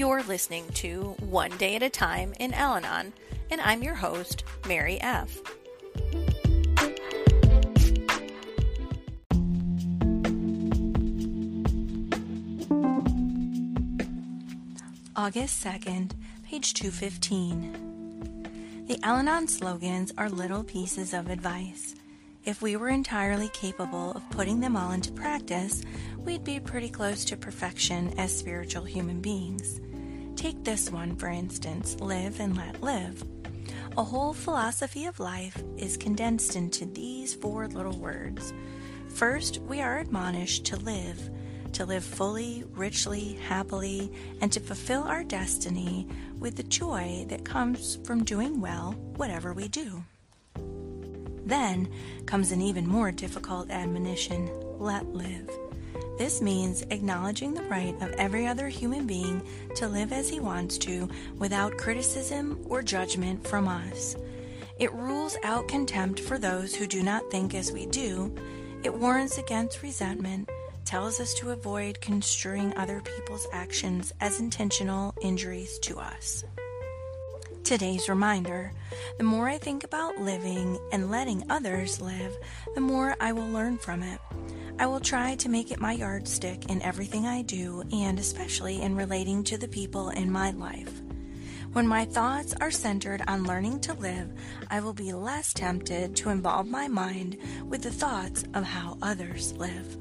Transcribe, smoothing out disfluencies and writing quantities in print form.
You're listening to One Day at a Time in Al-Anon, and I'm your host, Mary F. August 2nd, page 215. The Al-Anon slogans are little pieces of advice. If we were entirely capable of putting them all into practice, we'd be pretty close to perfection as spiritual human beings. Take this one, for instance, live and let live. A whole philosophy of life is condensed into these four little words. First, we are admonished to live fully, richly, happily, and to fulfill our destiny with the joy that comes from doing well whatever we do. Then comes an even more difficult admonition, let live. This means acknowledging the right of every other human being to live as he wants to without criticism or judgment from us. It rules out contempt for those who do not think as we do. It warns against resentment, tells us to avoid construing other people's actions as intentional injuries to us. Today's reminder, the more I think about living and letting others live, the more I will learn from it. I will try to make it my yardstick in everything I do, and especially in relating to the people in my life. When my thoughts are centered on learning to live, I will be less tempted to involve my mind with the thoughts of how others live.